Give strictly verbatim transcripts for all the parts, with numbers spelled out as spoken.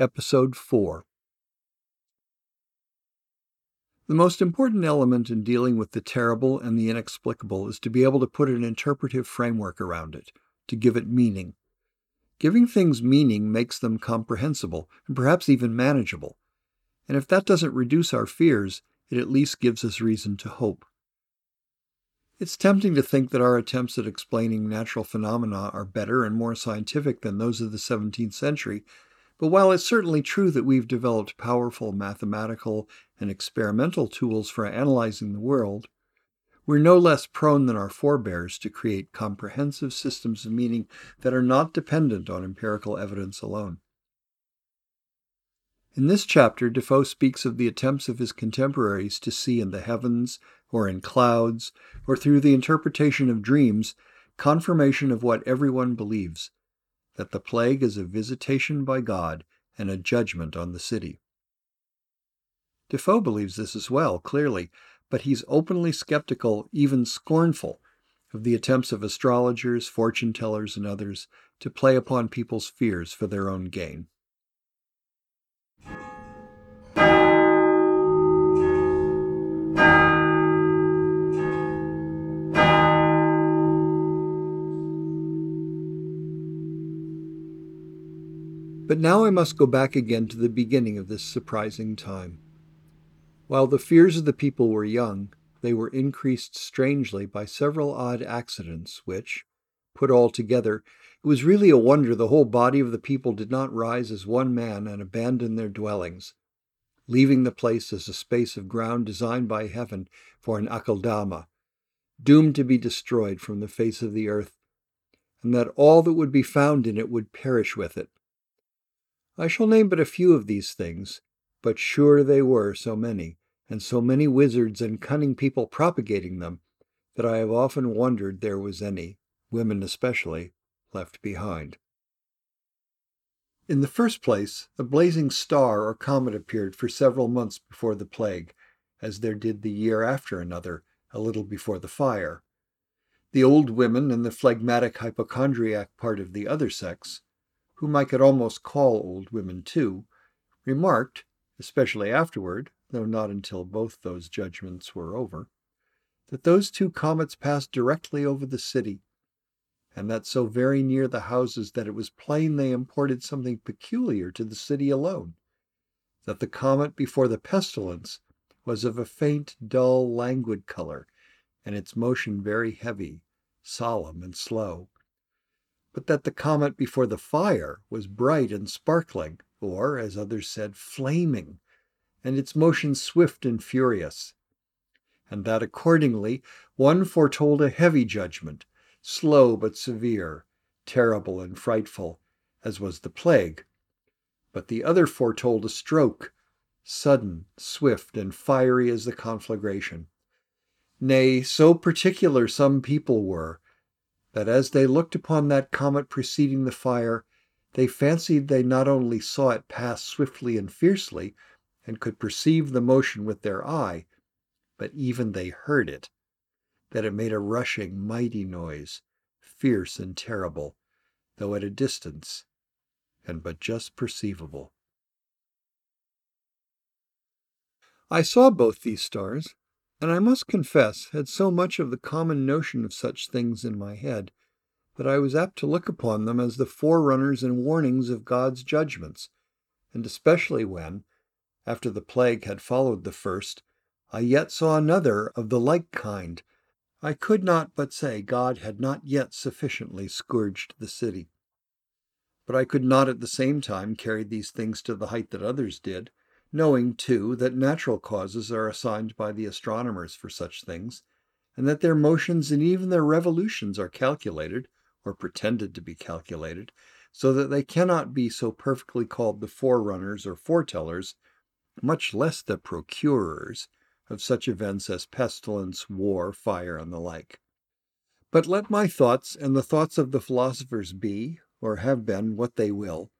Episode four. The most important element in dealing with the terrible and the inexplicable is to be able to put an interpretive framework around it, to give it meaning. Giving things meaning makes them comprehensible, and perhaps even manageable. And if that doesn't reduce our fears, it at least gives us reason to hope. It's tempting to think that our attempts at explaining natural phenomena are better and more scientific than those of the seventeenth century, but while it's certainly true that we've developed powerful mathematical and experimental tools for analyzing the world, we're no less prone than our forebears to create comprehensive systems of meaning that are not dependent on empirical evidence alone. In this chapter, Defoe speaks of the attempts of his contemporaries to see in the heavens, or in clouds, or through the interpretation of dreams, confirmation of what everyone believes, that the plague is a visitation by God and a judgment on the city. Defoe believes this as well, clearly, but he's openly skeptical, even scornful, of the attempts of astrologers, fortune tellers, and others to play upon people's fears for their own gain. But now I must go back again to the beginning of this surprising time. While the fears of the people were young, they were increased strangely by several odd accidents which, put all together, it was really a wonder the whole body of the people did not rise as one man and abandon their dwellings, leaving the place as a space of ground designed by heaven for an Akeldama, doomed to be destroyed from the face of the earth, and that all that would be found in it would perish with it. I shall name but a few of these things, but sure they were so many, and so many wizards and cunning people propagating them, that I have often wondered there was any, women especially, left behind. In the first place, a blazing star or comet appeared for several months before the plague, as there did the year after another, a little before the fire. The old women and the phlegmatic hypochondriac part of the other sex, whom I could almost call old women too, remarked, especially afterward, though not until both those judgments were over, that those two comets passed directly over the city, and that so very near the houses that it was plain they imported something peculiar to the city alone, that the comet before the pestilence was of a faint, dull, languid color, and its motion very heavy, solemn, and slow, but that the comet before the fire was bright and sparkling, or, as others said, flaming, and its motion swift and furious, and that accordingly one foretold a heavy judgment, slow but severe, terrible and frightful, as was the plague, but the other foretold a stroke, sudden, swift, and fiery as the conflagration. Nay, so particular some people were, that as they looked upon that comet preceding the fire, they fancied they not only saw it pass swiftly and fiercely, and could perceive the motion with their eye, but even they heard it, that it made a rushing, mighty noise, fierce and terrible, though at a distance, and but just perceivable. I saw both these stars, and I must confess, had so much of the common notion of such things in my head, that I was apt to look upon them as the forerunners and warnings of God's judgments, and especially when, after the plague had followed the first, I yet saw another of the like kind, I could not but say God had not yet sufficiently scourged the city. But I could not at the same time carry these things to the height that others did, knowing, too, that natural causes are assigned by the astronomers for such things, and that their motions and even their revolutions are calculated, or pretended to be calculated, so that they cannot be so perfectly called the forerunners or foretellers, much less the procurers, of such events as pestilence, war, fire, and the like. But let my thoughts and the thoughts of the philosophers be, or have been, what they will,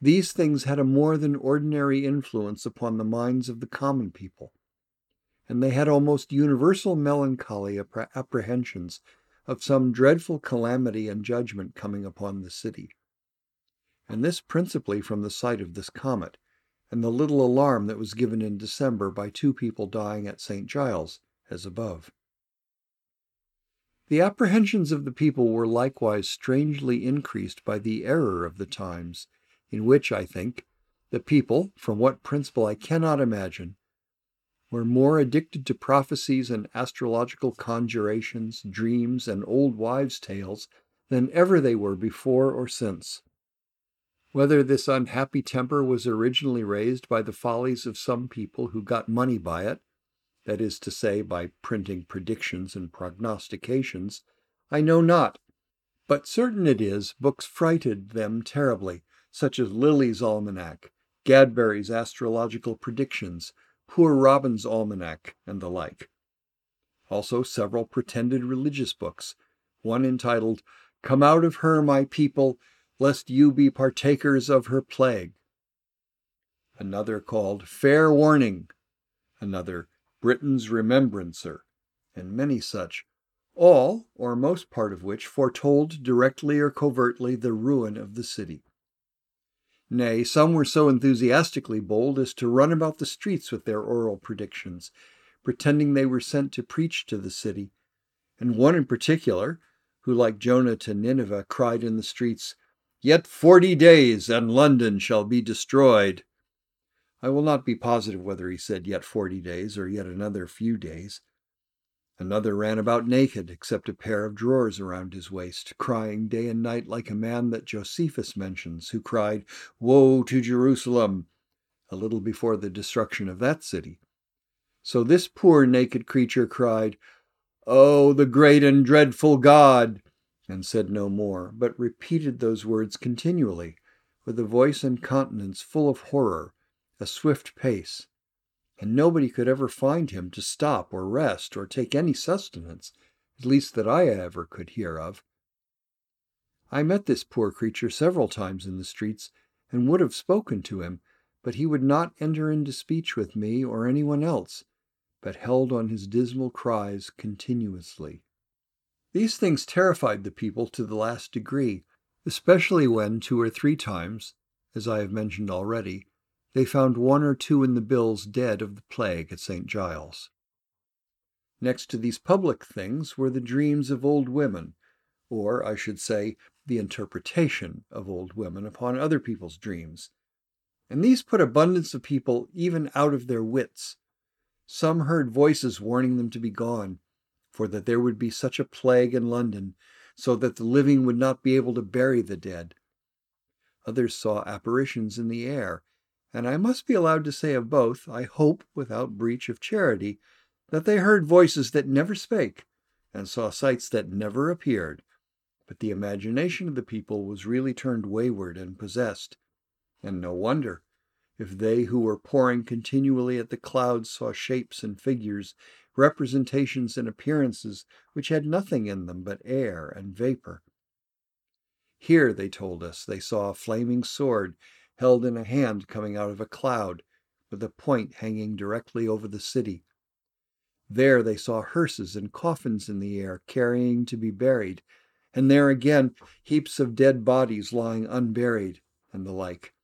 these things had a more than ordinary influence upon the minds of the common people, and they had almost universal melancholy apprehensions of some dreadful calamity and judgment coming upon the city, and this principally from the sight of this comet, and the little alarm that was given in December by two people dying at Saint Giles, as above. The apprehensions of the people were likewise strangely increased by the error of the times, in which, I think, the people, from what principle I cannot imagine, were more addicted to prophecies and astrological conjurations, dreams, and old wives' tales than ever they were before or since. Whether this unhappy temper was originally raised by the follies of some people who got money by it, that is to say, by printing predictions and prognostications, I know not, but certain it is books frighted them terribly, such as Lily's Almanac, Gadbury's Astrological Predictions, Poor Robin's Almanac, and the like. Also several pretended religious books, one entitled Come Out of Her, My People, Lest You Be Partakers of Her Plague, another called Fair Warning, another Britain's Remembrancer, and many such, all, or most part of which, foretold directly or covertly the ruin of the city. Nay, some were so enthusiastically bold as to run about the streets with their oral predictions, pretending they were sent to preach to the city, and one in particular, who, like Jonah to Nineveh, cried in the streets, "Yet forty days, and London shall be destroyed." I will not be positive whether he said yet forty days or yet another few days. Another ran about naked, except a pair of drawers around his waist, crying day and night like a man that Josephus mentions, who cried, "Woe to Jerusalem!" a little before the destruction of that city. So this poor naked creature cried, "Oh, the great and dreadful God!" and said no more, but repeated those words continually, with a voice and countenance full of horror, a swift pace, and nobody could ever find him to stop or rest or take any sustenance, at least that I ever could hear of. I met this poor creature several times in the streets, and would have spoken to him, but he would not enter into speech with me or anyone else, but held on his dismal cries continuously. These things terrified the people to the last degree, especially when two or three times, as I have mentioned already, they found one or two in the bills dead of the plague at Saint Giles. Next to these public things were the dreams of old women, or, I should say, the interpretation of old women upon other people's dreams, and these put abundance of people even out of their wits. Some heard voices warning them to be gone, for that there would be such a plague in London, so that the living would not be able to bury the dead. Others saw apparitions in the air, and I must be allowed to say of both, I hope, without breach of charity, that they heard voices that never spake, and saw sights that never appeared, but the imagination of the people was really turned wayward and possessed, and no wonder, if they who were poring continually at the clouds saw shapes and figures, representations and appearances which had nothing in them but air and vapor. Here, they told us, they saw a flaming sword held in a hand coming out of a cloud, with a point hanging directly over the city. There they saw hearses and coffins in the air carrying to be buried, and there again heaps of dead bodies lying unburied, and the like,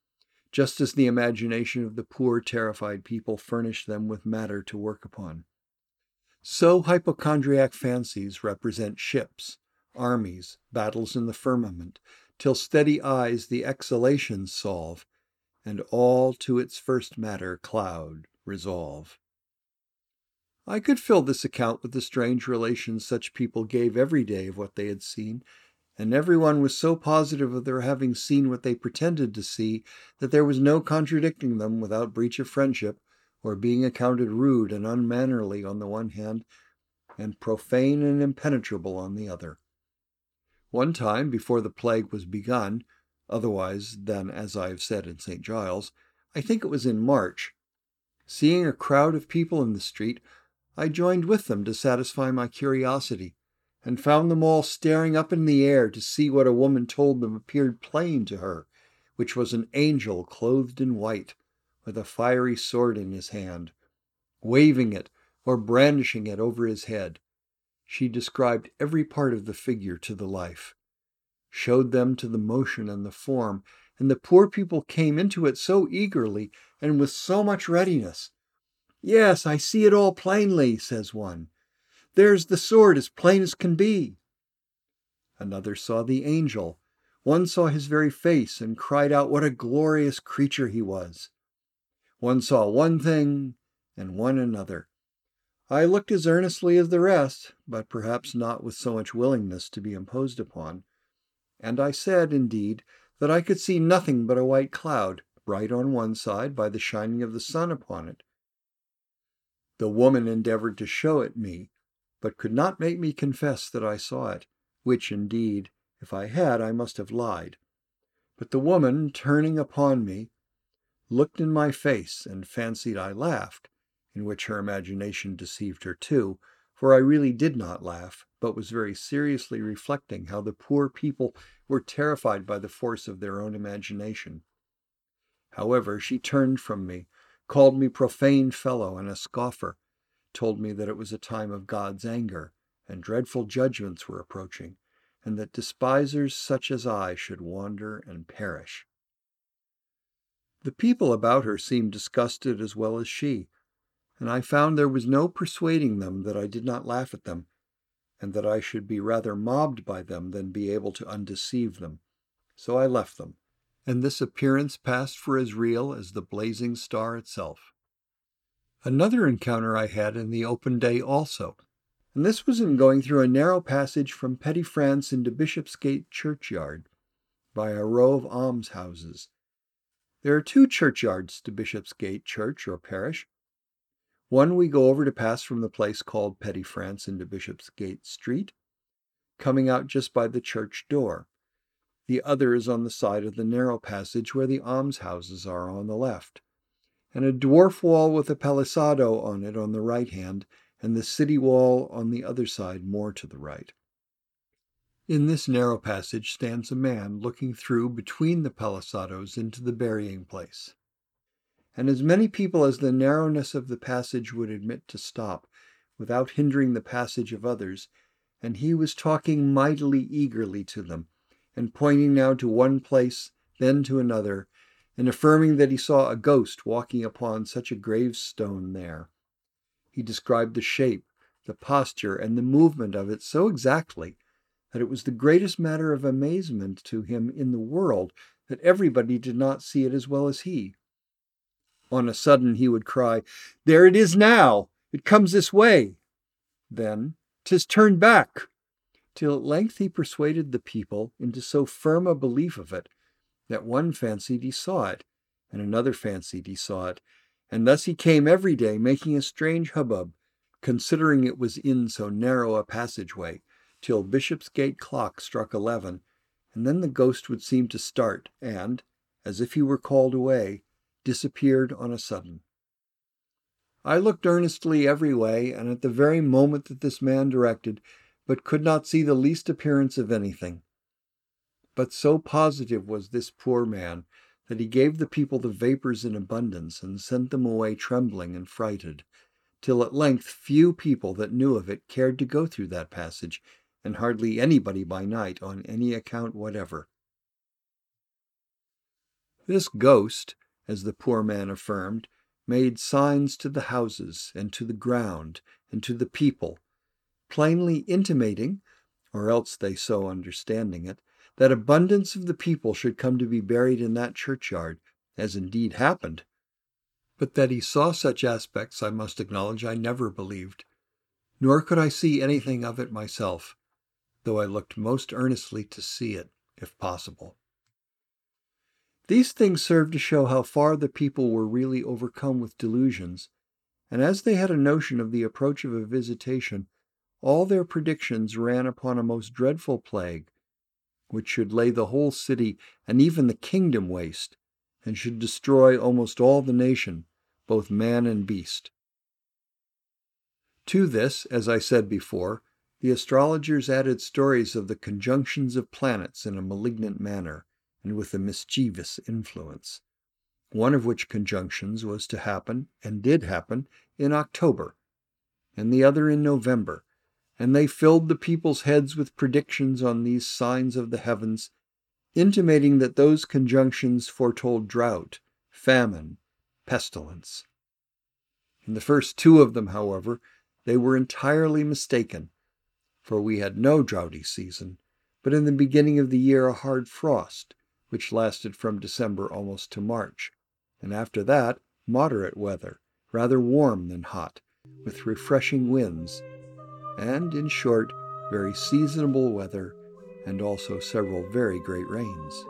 just as the imagination of the poor terrified people furnished them with matter to work upon. So hypochondriac fancies represent ships, armies, battles in the firmament, till steady eyes the exhalations solve, and all to its first matter cloud resolve. I could fill this account with the strange relations such people gave every day of what they had seen, and every one was so positive of their having seen what they pretended to see that there was no contradicting them without breach of friendship, or being accounted rude and unmannerly on the one hand, and profane and impenetrable on the other. one time before the plague was begun, otherwise than as I have said in Saint Giles, I think it was in March. Seeing a crowd of people in the street, I joined with them to satisfy my curiosity, and found them all staring up in the air to see what a woman told them appeared plain to her, which was an angel clothed in white, with a fiery sword in his hand, waving it or brandishing it over his head. She described every part of the figure to the life, showed them to the motion and the form, and the poor people came into it so eagerly and with so much readiness. "Yes, I see it all plainly," says one. "There's the sword as plain as can be." Another saw the angel. One saw his very face and cried out what a glorious creature he was. One saw one thing and one another. I looked as earnestly as the rest, but perhaps not with so much willingness to be imposed upon. And I said, indeed, that I could see nothing but a white cloud, bright on one side by the shining of the sun upon it. The woman endeavored to show it me, but could not make me confess that I saw it, which, indeed, if I had, I must have lied. But the woman, turning upon me, looked in my face and fancied I laughed, in which her imagination deceived her too, for I really did not laugh, but was very seriously reflecting how the poor people were terrified by the force of their own imagination. However, she turned from me, called me profane fellow and a scoffer, told me that it was a time of God's anger, and dreadful judgments were approaching, and that despisers such as I should wander and perish. The people about her seemed disgusted as well as she, and I found there was no persuading them that I did not laugh at them, and that I should be rather mobbed by them than be able to undeceive them. So I left them, and this appearance passed for as real as the blazing star itself. Another encounter I had in the open day also, and this was in going through a narrow passage from Petty France into Bishopsgate Churchyard, by a row of almshouses. There are two churchyards to Bishopsgate Church or parish. One we go over to pass from the place called Petty France into Bishopsgate Street, coming out just by the church door. The other is on the side of the narrow passage where the almshouses are on the left, and a dwarf wall with a palisado on it on the right hand, and the city wall on the other side more to the right. In this narrow passage stands a man looking through between the palisados into the burying place, and as many people as the narrowness of the passage would admit to stop, without hindering the passage of others, and he was talking mightily eagerly to them, and pointing now to one place, then to another, and affirming that he saw a ghost walking upon such a gravestone there. He described the shape, the posture, and the movement of it so exactly that it was the greatest matter of amazement to him in the world that everybody did not see it as well as he. On a sudden he would cry, "There it is now! It comes this way!" Then, "'Tis turned back!" Till at length he persuaded the people into so firm a belief of it that one fancied he saw it, and another fancied he saw it, and thus he came every day making a strange hubbub, considering it was in so narrow a passageway, till Bishopsgate clock struck eleven, and then the ghost would seem to start, and, as if he were called away, disappeared on a sudden. I looked earnestly every way, and at the very moment that this man directed, but could not see the least appearance of anything. But so positive was this poor man that he gave the people the vapours in abundance, and sent them away trembling and frighted, till at length few people that knew of it cared to go through that passage, and hardly anybody by night on any account whatever. This ghost, as the poor man affirmed, made signs to the houses, and to the ground, and to the people, plainly intimating, or else they so understanding it, that abundance of the people should come to be buried in that churchyard, as indeed happened. But that he saw such aspects, I must acknowledge, I never believed, nor could I see anything of it myself, though I looked most earnestly to see it, if possible. These things served to show how far the people were really overcome with delusions, and as they had a notion of the approach of a visitation, all their predictions ran upon a most dreadful plague, which should lay the whole city and even the kingdom waste, and should destroy almost all the nation, both man and beast. To this, as I said before, the astrologers added stories of the conjunctions of planets in a malignant manner, and with a mischievous influence, one of which conjunctions was to happen, and did happen, in October, and the other in November, and they filled the people's heads with predictions on these signs of the heavens, intimating that those conjunctions foretold drought, famine, pestilence. In the first two of them, however, they were entirely mistaken, for we had no droughty season, but in the beginning of the year a hard frost, which lasted from December almost to March, and after that moderate weather, rather warm than hot, with refreshing winds, and, in short, very seasonable weather, and also several very great rains.